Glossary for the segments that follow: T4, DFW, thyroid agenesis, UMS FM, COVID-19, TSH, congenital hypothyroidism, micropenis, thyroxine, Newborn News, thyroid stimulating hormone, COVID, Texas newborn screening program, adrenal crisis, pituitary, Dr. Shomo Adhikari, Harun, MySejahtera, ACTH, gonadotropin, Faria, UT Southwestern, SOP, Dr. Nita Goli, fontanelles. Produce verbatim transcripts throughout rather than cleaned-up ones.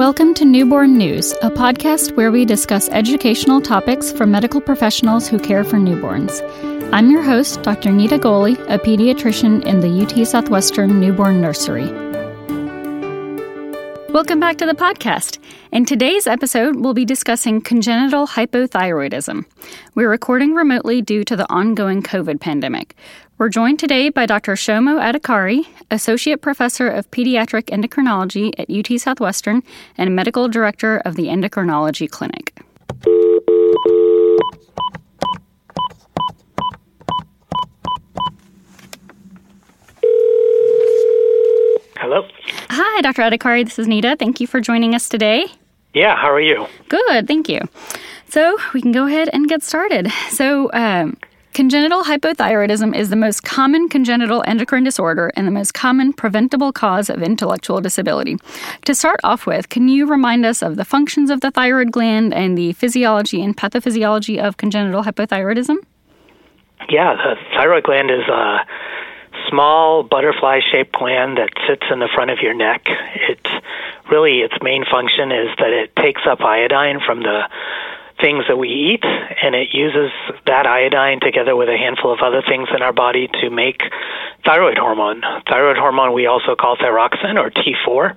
Welcome to Newborn News, a podcast where we discuss educational topics for medical professionals who care for newborns. I'm your host, Doctor Nita Goli, a pediatrician in the U T Southwestern Newborn Nursery. Welcome back to the podcast. In today's episode, we'll be discussing congenital hypothyroidism. We're recording remotely due to the ongoing COVID pandemic. We're joined today by Doctor Shomo Adhikari, Associate Professor of Pediatric Endocrinology at U T Southwestern and Medical Director of the Endocrinology Clinic. Hello. Hi, Doctor Adhikari. This is Nita. Thank you for joining us today. Yeah, how are you? Good, thank you. So we can go ahead and get started. So, um... Congenital hypothyroidism is the most common congenital endocrine disorder and the most common preventable cause of intellectual disability. To start off with, can you remind us of the functions of the thyroid gland and the physiology and pathophysiology of congenital hypothyroidism? Yeah, the thyroid gland is a small butterfly-shaped gland that sits in the front of your neck. It's really, its main function is that it takes up iodine from the things that we eat, and it uses that iodine together with a handful of other things in our body to make thyroid hormone. Thyroid hormone we also call thyroxine or T four,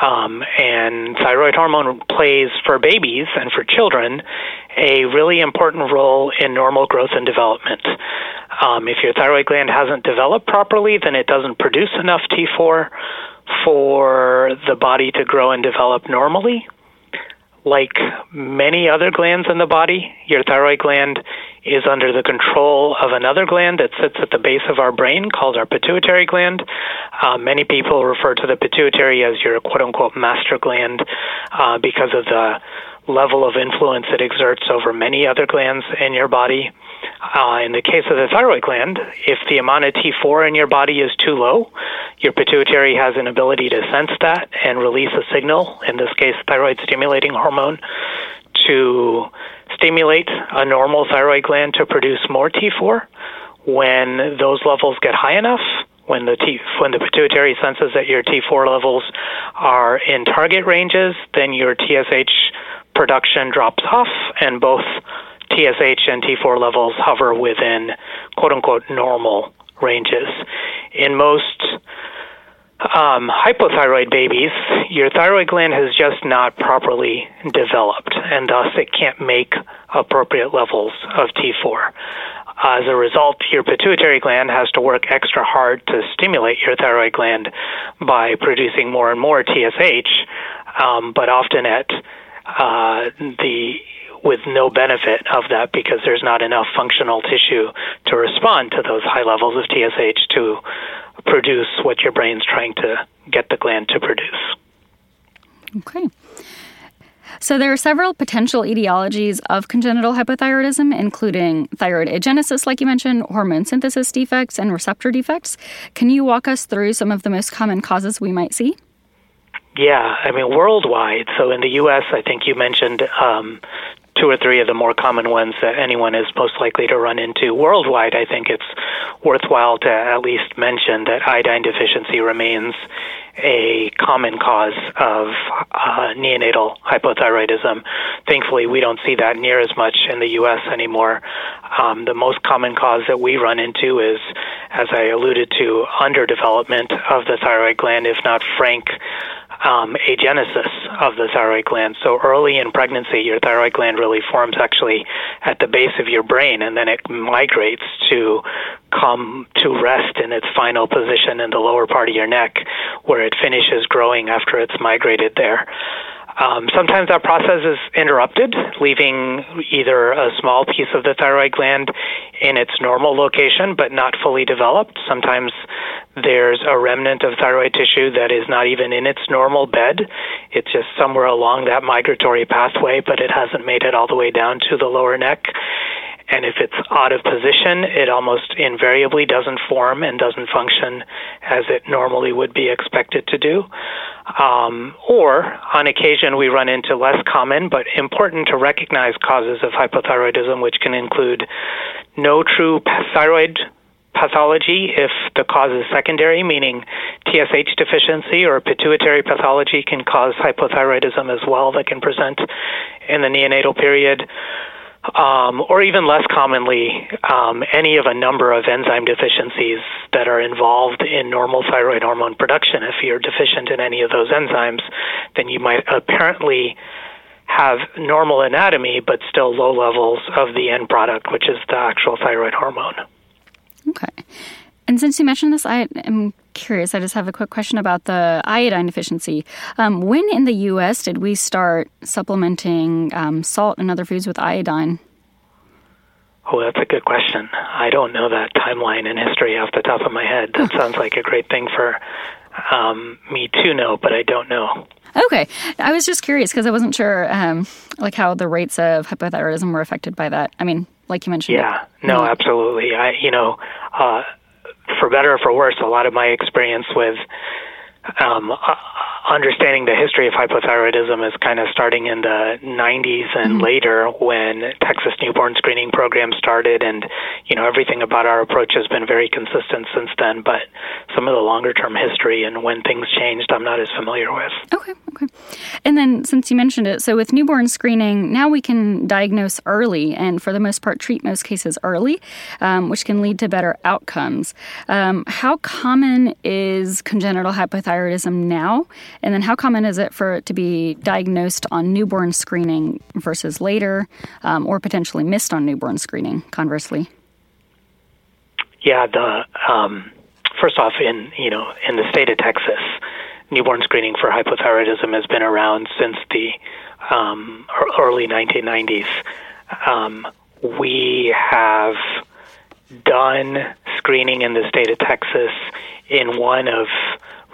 um, and thyroid hormone plays for babies and for children a really important role in normal growth and development. Um, if your thyroid gland hasn't developed properly, then it doesn't produce enough T four for the body to grow and develop normally. Like many other glands in the body, your thyroid gland is under the control of another gland that sits at the base of our brain called our pituitary gland. Uh, many people refer to the pituitary as your quote-unquote master gland uh, because of the level of influence it exerts over many other glands in your body. Uh, in the case of the thyroid gland, if the amount of T four in your body is too low, your pituitary has an ability to sense that and release a signal, in this case thyroid stimulating hormone, to stimulate a normal thyroid gland to produce more T four. When those levels get high enough, when the T, when the pituitary senses that your T four levels are in target ranges, then your T S H production drops off, and both T S H and T four levels hover within quote-unquote normal ranges. In most um, hypothyroid babies, your thyroid gland has just not properly developed, and thus it can't make appropriate levels of T four. As a result, your pituitary gland has to work extra hard to stimulate your thyroid gland by producing more and more T S H, um, but often at uh, the with no benefit of that because there's not enough functional tissue to respond to those high levels of T S H to produce what your brain's trying to get the gland to produce. Okay. So there are several potential etiologies of congenital hypothyroidism, including thyroid agenesis, like you mentioned, hormone synthesis defects, and receptor defects. Can you walk us through some of the most common causes we might see? Yeah, I mean, worldwide. So in the U S, I think you mentioned um, two or three of the more common ones that anyone is most likely to run into. Worldwide, I think it's worthwhile to at least mention that iodine deficiency remains a common cause of uh, neonatal hypothyroidism. Thankfully, we don't see that near as much in the U S anymore. Um, the most common cause that we run into is, as I alluded to, underdevelopment of the thyroid gland, if not frank Um, agenesis of the thyroid gland. So early in pregnancy, your thyroid gland really forms actually at the base of your brain, and then it migrates to come to rest in its final position in the lower part of your neck, where it finishes growing after it's migrated there. Um, sometimes that process is interrupted, leaving either a small piece of the thyroid gland in its normal location but not fully developed. Sometimes there's a remnant of thyroid tissue that is not even in its normal bed. It's just somewhere along that migratory pathway, but it hasn't made it all the way down to the lower neck. And if it's out of position, it almost invariably doesn't form and doesn't function as it normally would be expected to do. Um, or, on occasion, we run into less common but important to recognize causes of hypothyroidism, which can include no true thyroid pathology if the cause is secondary, meaning T S H deficiency or pituitary pathology can cause hypothyroidism as well that can present in the neonatal period. Um, or even less commonly, um, any of a number of enzyme deficiencies that are involved in normal thyroid hormone production. If you're deficient in any of those enzymes, then you might apparently have normal anatomy, but still low levels of the end product, which is the actual thyroid hormone. Okay. And since you mentioned this, I am curious. I just have a quick question about the iodine deficiency. Um, when in the U S did we start supplementing um, salt and other foods with iodine? Oh, that's a good question. I don't know that timeline in history off the top of my head. That huh. sounds like a great thing for um, me to know, but I don't know. Okay. I was just curious because I wasn't sure um, like how the rates of hypothyroidism were affected by that. I mean, like you mentioned. Yeah. No, no. Absolutely. I, you know... Uh, For better or for worse, a lot of my experience with um, uh, understanding the history of hypothyroidism is kind of starting in the nineties and mm-hmm. later when Texas newborn screening program started, and you know everything about our approach has been very consistent since then, but some of the longer-term history and when things changed, I'm not as familiar with. Okay, okay. And then since you mentioned it, so with newborn screening, now we can diagnose early and for the most part treat most cases early, um, which can lead to better outcomes. Um, how common is congenital hypothyroidism now? And then how common is it for it to be diagnosed on newborn screening versus later, um, or potentially missed on newborn screening, conversely? Yeah, the um, first off, in you know, in the state of Texas, newborn screening for hypothyroidism has been around since the um, early nineteen nineties. Um, we have done screening in the state of Texas in one of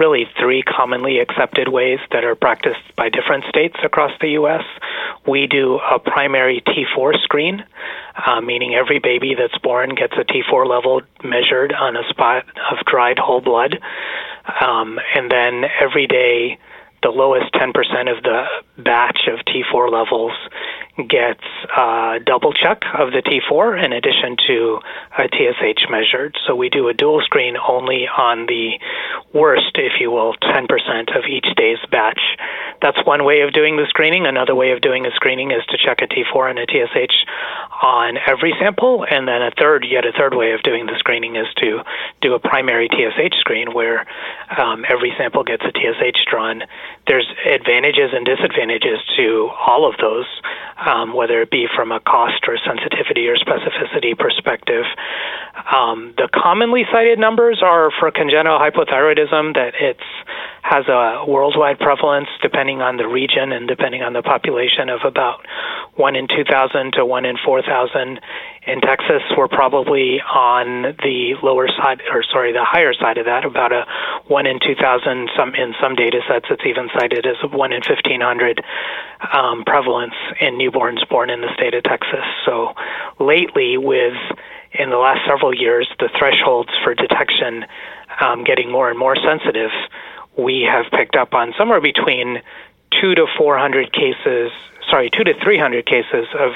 really three commonly accepted ways that are practiced by different states across the U S. We do a primary T four screen, uh, meaning every baby that's born gets a T four level measured on a spot of dried whole blood. Um, and then every day, the lowest ten percent of the batch of T four levels gets a double check of the T four in addition to a T S H measured. So we do a dual screen only on the worst, if you will, ten percent of each day's batch. That's one way of doing the screening. Another way of doing a screening is to check a T four and a T S H on every sample. And then a third, yet a third way of doing the screening is to do a primary T S H screen where um, every sample gets a T S H drawn. There's advantages and disadvantages to all of those, um, whether it be from a cost or sensitivity or specificity perspective. Um, the commonly cited numbers are for congenital hypothyroidism that it has a worldwide prevalence, depending on the region and depending on the population, of about one in two thousand to one in four thousand. In Texas, we're probably on the lower side, or sorry, the higher side of that, about a one in two thousand. Some, in some data sets, it's even cited as a one in fifteen hundred um, prevalence in newborns born in the state of Texas. So lately, with in the last several years, the thresholds for detection um, getting more and more sensitive, we have picked up on somewhere between two to four hundred cases, sorry, two to three hundred cases of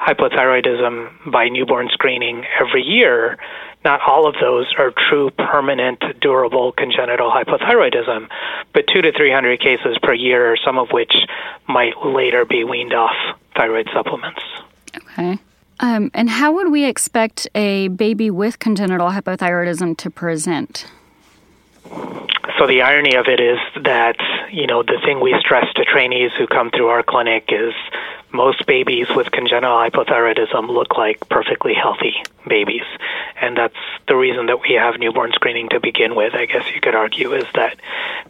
hypothyroidism by newborn screening every year. Not all of those are true, permanent, durable congenital hypothyroidism, but two to three hundred cases per year, some of which might later be weaned off thyroid supplements. Okay. Um, and how would we expect a baby with congenital hypothyroidism to present? So the irony of it is that, you know, the thing we stress to trainees who come through our clinic is most babies with congenital hypothyroidism look like perfectly healthy babies. And that's the reason that we have newborn screening to begin with, I guess you could argue, is that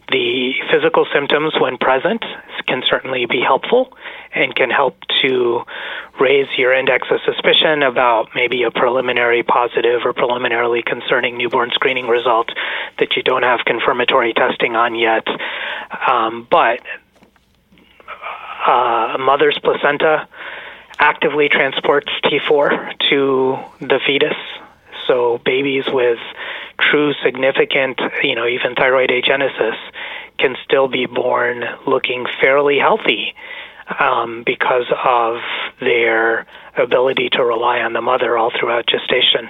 the physical symptoms when present can certainly be helpful and can help to raise your index of suspicion about maybe a preliminary positive or preliminarily concerning newborn screening result that you don't have confirmatory testing on yet. Um, but uh, a mother's placenta actively transports T four to the fetus. So babies with true significant, you know, even thyroid agenesis can still be born looking fairly healthy um, because of their ability to rely on the mother all throughout gestation.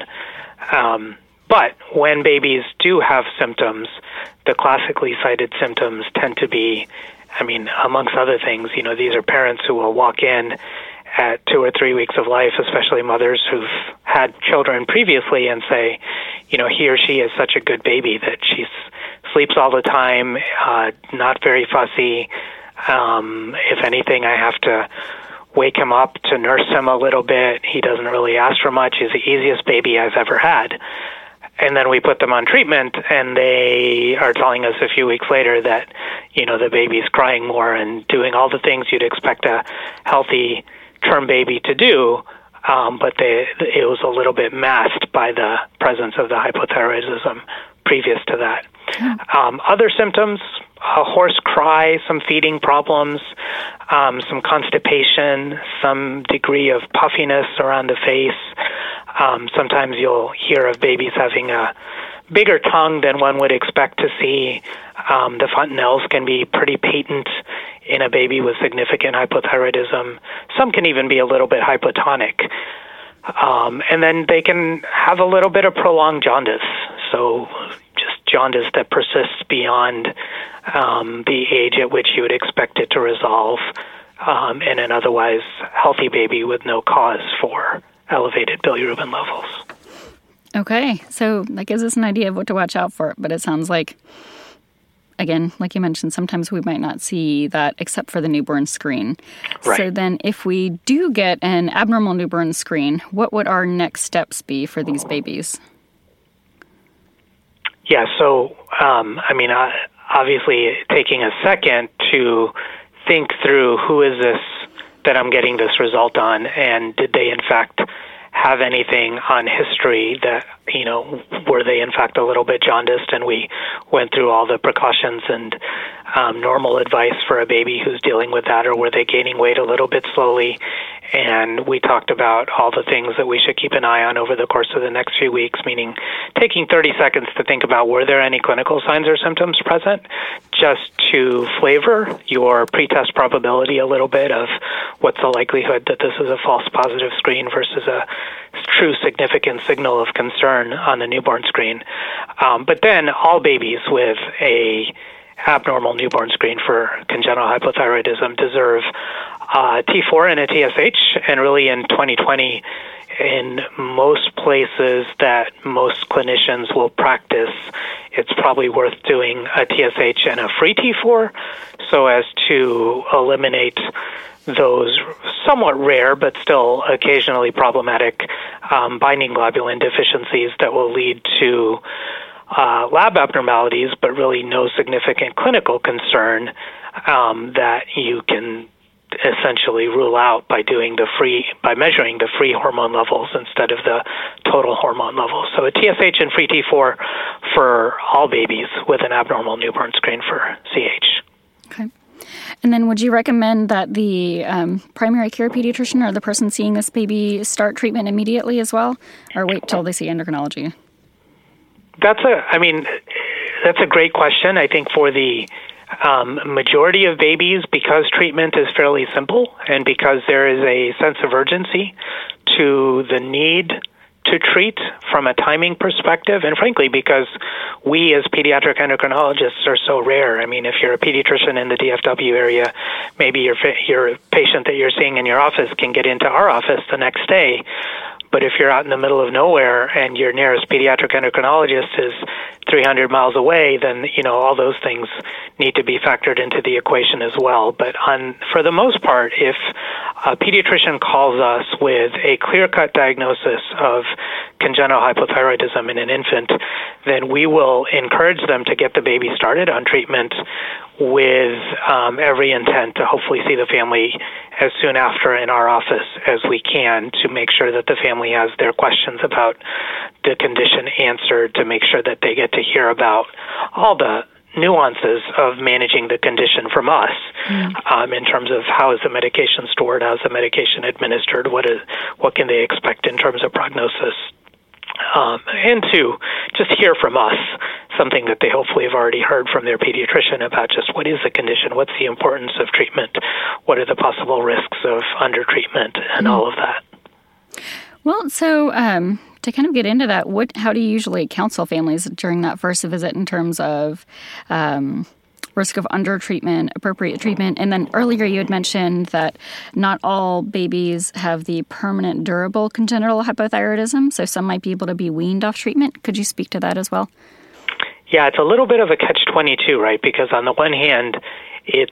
Um, But when babies do have symptoms, the classically cited symptoms tend to be, I mean, amongst other things, you know, these are parents who will walk in at two or three weeks of life, especially mothers who've had children previously, and say, you know, he or she is such a good baby that she sleeps all the time, uh, not very fussy. Um, if anything, I have to wake him up to nurse him a little bit. He doesn't really ask for much. He's the easiest baby I've ever had. And then we put them on treatment, and they are telling us a few weeks later that, you know, the baby's crying more and doing all the things you'd expect a healthy term baby to do, um, but they, it was a little bit masked by the presence of the hypothyroidism previous to that. Mm. Um, other symptoms, a hoarse cry, some feeding problems, um, some constipation, some degree of puffiness around the face. Um, sometimes you'll hear of babies having a bigger tongue than one would expect to see. Um, the fontanelles can be pretty patent in a baby with significant hypothyroidism. Some can even be a little bit hypotonic. Um, and then they can have a little bit of prolonged jaundice, so just jaundice that persists beyond um, the age at which you would expect it to resolve um, in an otherwise healthy baby with no cause for elevated bilirubin levels. Okay, so that gives us an idea of what to watch out for, but it sounds like, again, like you mentioned, sometimes we might not see that except for the newborn screen. Right. So then if we do get an abnormal newborn screen, what would our next steps be for these babies? Yeah, so, um, I mean, uh, obviously taking a second to think through who is this that I'm getting this result on, and did they in fact have anything on history that, you know, were they in fact a little bit jaundiced, and we went through all the precautions and um, normal advice for a baby who's dealing with that, or were they gaining weight a little bit slowly? And we talked about all the things that we should keep an eye on over the course of the next few weeks, meaning taking thirty seconds to think about, were there any clinical signs or symptoms present, just to flavor your pretest probability a little bit of what's the likelihood that this is a false positive screen versus a true significant signal of concern on the newborn screen. Um, but then all babies with a abnormal newborn screen for congenital hypothyroidism deserve uh, T four and a T S H, and really in twenty twenty, in most places that most clinicians will practice, it's probably worth doing a T S H and a free T four, so as to eliminate those somewhat rare but still occasionally problematic um, binding globulin deficiencies that will lead to Uh, lab abnormalities, but really no significant clinical concern um, that you can essentially rule out by doing the free, by measuring the free hormone levels instead of the total hormone levels. So a T S H and free T four for all babies with an abnormal newborn screen for C H. Okay. And then would you recommend that the um, primary care pediatrician or the person seeing this baby start treatment immediately as well, or wait till they see endocrinology? That's a, I mean, that's a great question. I think for the um, majority of babies, because treatment is fairly simple and because there is a sense of urgency to the need to treat from a timing perspective, and frankly, because we as pediatric endocrinologists are so rare. I mean, if you're a pediatrician in the D F W area, maybe your your patient that you're seeing in your office can get into our office the next day. But if you're out in the middle of nowhere and your nearest pediatric endocrinologist is three hundred miles away, then, you know, all those things need to be factored into the equation as well. But on, for the most part, if a pediatrician calls us with a clear-cut diagnosis of congenital hypothyroidism in an infant, then we will encourage them to get the baby started on treatment with um, every intent to hopefully see the family as soon after in our office as we can, to make sure that the family has their questions about the condition answered, to make sure that they get to hear about all the nuances of managing the condition from us, mm. um, in terms of how is the medication stored, how is the medication administered, what is, what can they expect in terms of prognosis, um, and to just hear from us something that they hopefully have already heard from their pediatrician about just what is the condition, what's the importance of treatment, what are the possible risks of undertreatment, and mm. all of that. Well, so um, to kind of get into that, what, how do you usually counsel families during that first visit in terms of um, risk of under-treatment, appropriate treatment? And then earlier you had mentioned that not all babies have the permanent durable congenital hypothyroidism, so some might be able to be weaned off treatment. Could you speak to that as well? Yeah, it's a little bit of a catch twenty-two, right? Because on the one hand, it's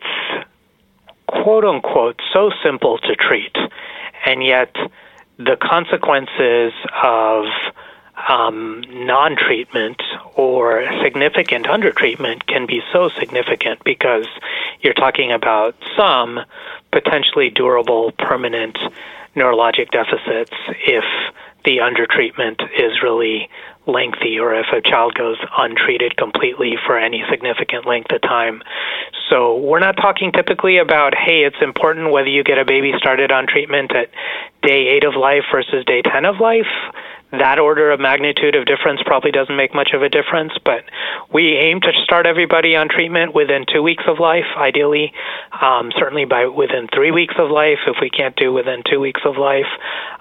quote-unquote so simple to treat, and yet the consequences of um, non-treatment or significant undertreatment can be so significant because you're talking about some potentially durable, permanent neurologic deficits if the undertreatment is really lengthy or if a child goes untreated completely for any significant length of time. So we're not talking typically about, hey, it's important whether you get a baby started on treatment at day eight of life versus day ten of life. That order of magnitude of difference probably doesn't make much of a difference, but we aim to start everybody on treatment within two weeks of life, ideally, um, certainly by within three weeks of life, if we can't do within two weeks of life.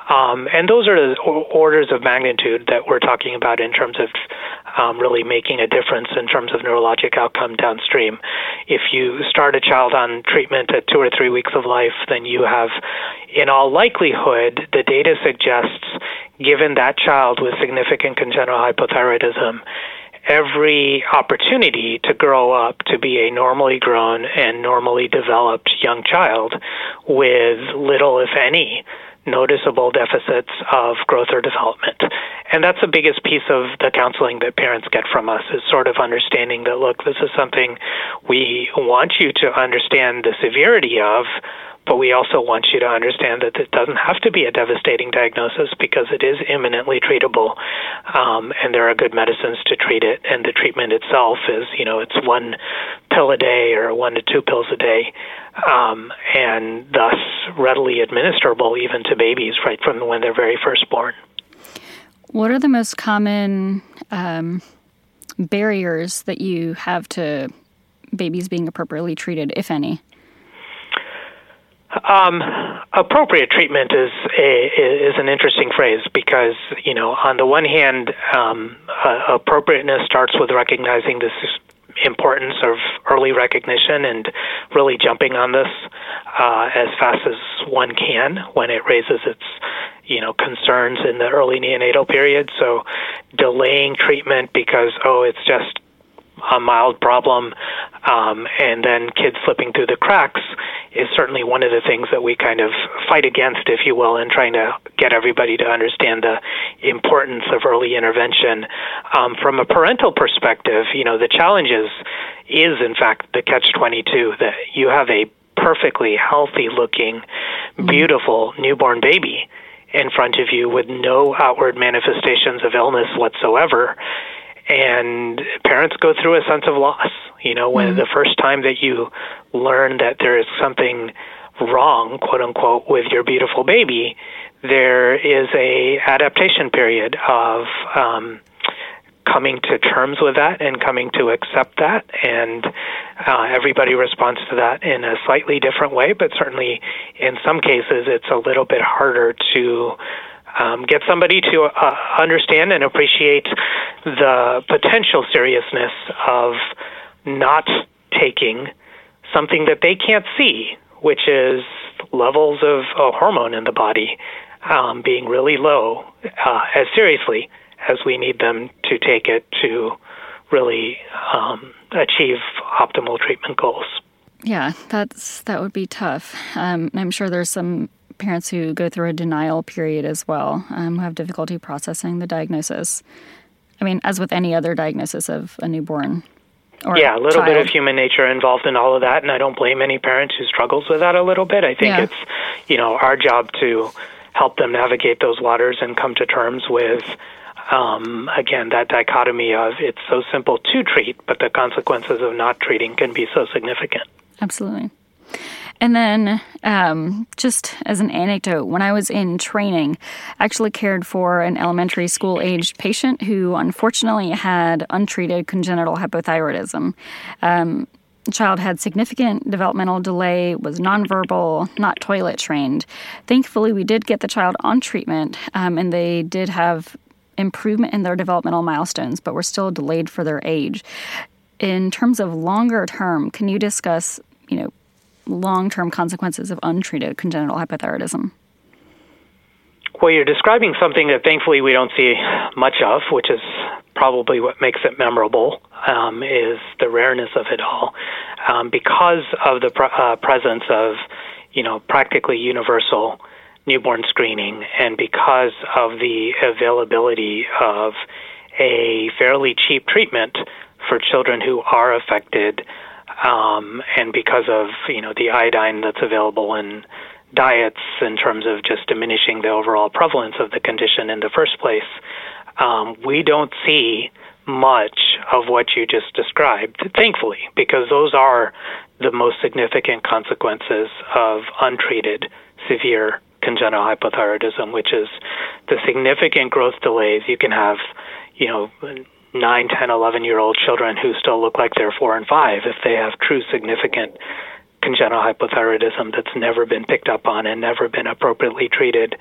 Um, and those are the orders of magnitude that we're talking about in terms of um, really making a difference in terms of neurologic outcome downstream. If you start a child on treatment at two or three weeks of life, then you have, in all likelihood, the data suggests, given that child with significant congenital hypothyroidism, every opportunity to grow up to be a normally grown and normally developed young child with little, if any, noticeable deficits of growth or development. And that's the biggest piece of the counseling that parents get from us, is sort of understanding that, look, this is something we want you to understand the severity of, but we also want you to understand that it doesn't have to be a devastating diagnosis because it is imminently treatable, um, and there are good medicines to treat it. And the treatment itself is, you know, it's one pill a day or one to two pills a day, um, and thus readily administrable even to babies right from when they're very first born. What are the most common um, barriers that you have to babies being appropriately treated, if any? Um, appropriate treatment is a, is an interesting phrase because, you know, on the one hand, um, uh, appropriateness starts with recognizing this importance of early recognition and really jumping on this uh, as fast as one can when it raises its, you know, concerns in the early neonatal period. So delaying treatment because, oh, it's just a mild problem, um, and then kids slipping through the cracks is certainly one of the things that we kind of fight against, if you will, in trying to get everybody to understand the importance of early intervention. Um, from a parental perspective, you know, the challenge is, is in fact the catch twenty-two, that you have a perfectly healthy-looking, beautiful newborn baby in front of you with no outward manifestations of illness whatsoever. And parents go through a sense of loss. You know, when mm-hmm. the first time that you learn that there is something wrong, quote unquote, with your beautiful baby, there is a adaptation period of um, coming to terms with that and coming to accept that. And uh, everybody responds to that in a slightly different way, but certainly in some cases it's a little bit harder to Um, get somebody to uh, understand and appreciate the potential seriousness of not taking something that they can't see, which is levels of a hormone in the body um, being really low, uh, as seriously as we need them to take it to really um, achieve optimal treatment goals. Yeah, that's that would be tough. Um, I'm sure there's some parents who go through a denial period as well, um, have difficulty processing the diagnosis. I mean, as with any other diagnosis of a newborn or Yeah, a little child. Bit of human nature involved in all of that, and I don't blame any parent who struggles with that a little bit. I think yeah. it's, you know, our job to help them navigate those waters and come to terms with, um, again, that dichotomy of it's so simple to treat, but the consequences of not treating can be so significant. Absolutely. And then um, just as an anecdote, when I was in training, I actually cared for an elementary school-aged patient who unfortunately had untreated congenital hypothyroidism. Um, the child had significant developmental delay, was nonverbal, not toilet trained. Thankfully, we did get the child on treatment, um, and they did have improvement in their developmental milestones, but we're still delayed for their age. In terms of longer term, can you discuss, you know, long-term consequences of untreated congenital hypothyroidism? Well, you're describing something that thankfully we don't see much of, which is probably what makes it memorable, um, is the rareness of it all. Um, because of the pre- uh, presence of, you know, practically universal newborn screening, and because of the availability of a fairly cheap treatment for children who are affected, um, and because of, you know, the iodine that's available in diets in terms of just diminishing the overall prevalence of the condition in the first place, um, we don't see much of what you just described, thankfully, because those are the most significant consequences of untreated severe congenital hypothyroidism, which is the significant growth delays. You can have, you know, nine, ten, eleven-year-old children who still look like they're four and five if they have true significant congenital hypothyroidism that's never been picked up on and never been appropriately treated.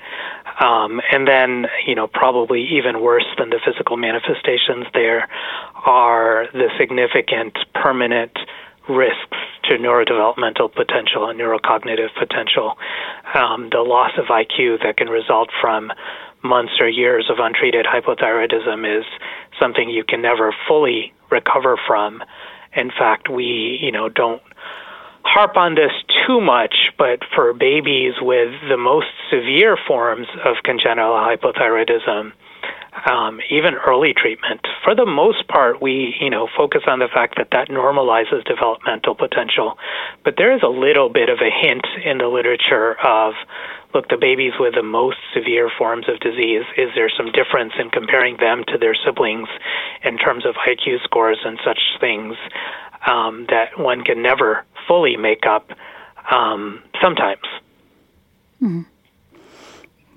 Um, and then, you know, probably even worse than the physical manifestations there are the significant permanent risks to neurodevelopmental potential and neurocognitive potential, um, the loss of I Q that can result from months or years of untreated hypothyroidism is something you can never fully recover from. In fact, we, you know, don't harp on this too much, but for babies with the most severe forms of congenital hypothyroidism, um, even early treatment, for the most part, we, you know, focus on the fact that that normalizes developmental potential. But there is a little bit of a hint in the literature of, look, the babies with the most severe forms of disease, is there some difference in comparing them to their siblings in terms of I Q scores and such things, um, that one can never fully make up, um, sometimes. Mm-hmm.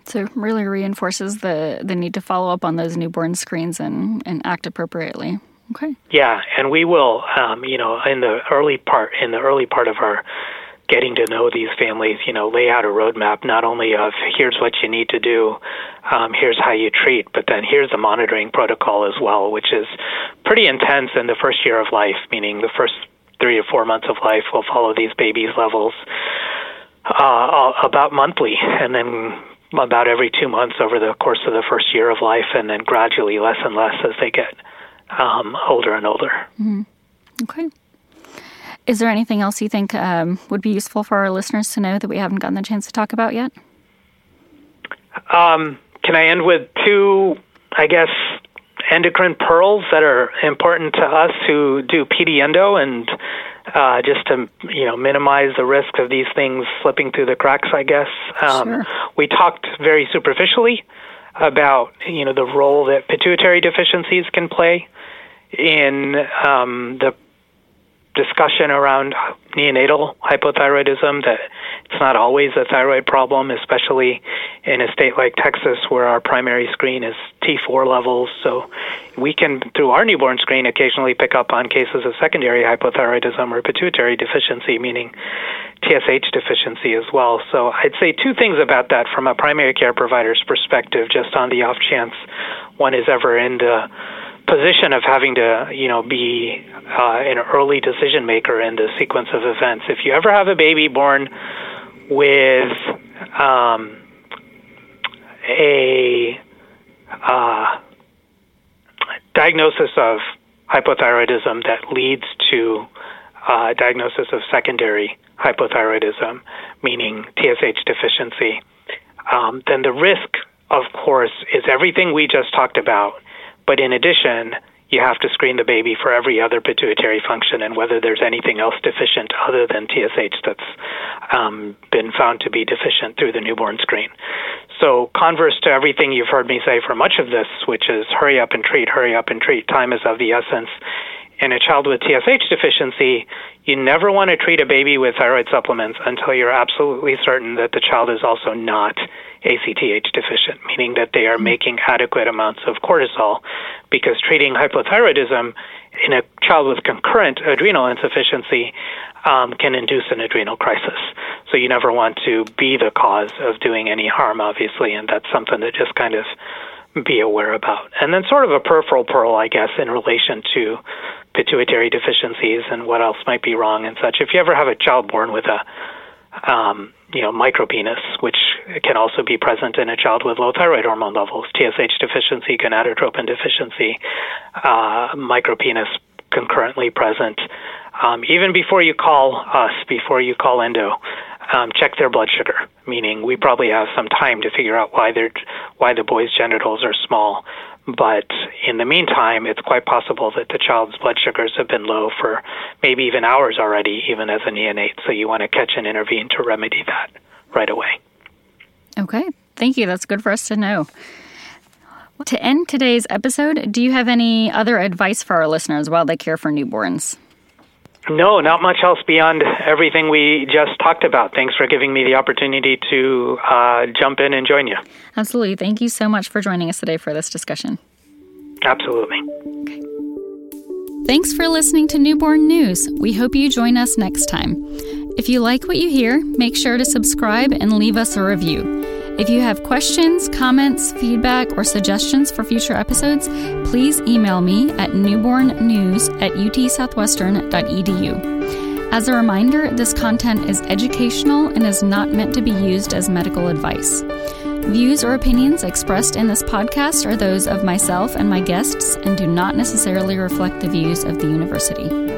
So it really reinforces the, the need to follow up on those newborn screens and, and act appropriately. Okay. Yeah, and we will, um, you know, in the early part, in the early part of our getting to know these families, you know, lay out a roadmap not only of here's what you need to do, um, here's how you treat, but then here's the monitoring protocol as well, which is pretty intense in the first year of life, meaning the first three or four months of life will follow these babies' levels uh, about monthly, and then about every two months over the course of the first year of life, and then gradually less and less as they get um, older and older. Mm-hmm. Okay. Is there anything else you think um, would be useful for our listeners to know that we haven't gotten the chance to talk about yet? Um, can I end with two, I guess, endocrine pearls that are important to us who do pediendo, and uh, just to, you know, minimize the risk of these things slipping through the cracks, I guess. Um, sure. We talked very superficially about, you know, the role that pituitary deficiencies can play in um, the discussion around neonatal hypothyroidism, that it's not always a thyroid problem, especially in a state like Texas where our primary screen is T four levels. So we can, through our newborn screen, occasionally pick up on cases of secondary hypothyroidism or pituitary deficiency, meaning T S H deficiency as well. So I'd say two things about that from a primary care provider's perspective, just on the off chance one is ever in the position of having to, you know, be uh, an early decision maker in the sequence of events. If you ever have a baby born with um, a uh, diagnosis of hypothyroidism that leads to a diagnosis of secondary hypothyroidism, meaning T S H deficiency, um, then the risk, of course, is everything we just talked about. But in addition, you have to screen the baby for every other pituitary function and whether there's anything else deficient other than T S H that's um, been found to be deficient through the newborn screen. So converse to everything you've heard me say for much of this, which is hurry up and treat, hurry up and treat. Time is of the essence. In a child with T S H deficiency, you never want to treat a baby with thyroid supplements until you're absolutely certain that the child is also not A C T H deficient, meaning that they are making adequate amounts of cortisol, because treating hypothyroidism in a child with concurrent adrenal insufficiency um, can induce an adrenal crisis. So you never want to be the cause of doing any harm, obviously, and that's something that just kind of be aware about. And then sort of a peripheral pearl, I guess, in relation to pituitary deficiencies and what else might be wrong and such. If you ever have a child born with a, um, you know, micropenis, which can also be present in a child with low thyroid hormone levels, T S H deficiency, gonadotropin deficiency, uh, micropenis concurrently present, um, even before you call us, before you call endo, Um, check their blood sugar, meaning we probably have some time to figure out why they're, why the boy's genitals are small. But in the meantime, it's quite possible that the child's blood sugars have been low for maybe even hours already, even as a neonate. So you want to catch and intervene to remedy that right away. Okay. Thank you. That's good for us to know. To end today's episode, do you have any other advice for our listeners while they care for newborns? No, not much else beyond everything we just talked about. Thanks for giving me the opportunity to uh, jump in and join you. Absolutely. Thank you so much for joining us today for this discussion. Absolutely. Okay. Thanks for listening to Newborn News. We hope you join us next time. If you like what you hear, make sure to subscribe and leave us a review. If you have questions, comments, feedback, or suggestions for future episodes, please email me at newborn news at u t southwestern dot e d u. As a reminder, this content is educational and is not meant to be used as medical advice. Views or opinions expressed in this podcast are those of myself and my guests and do not necessarily reflect the views of the university.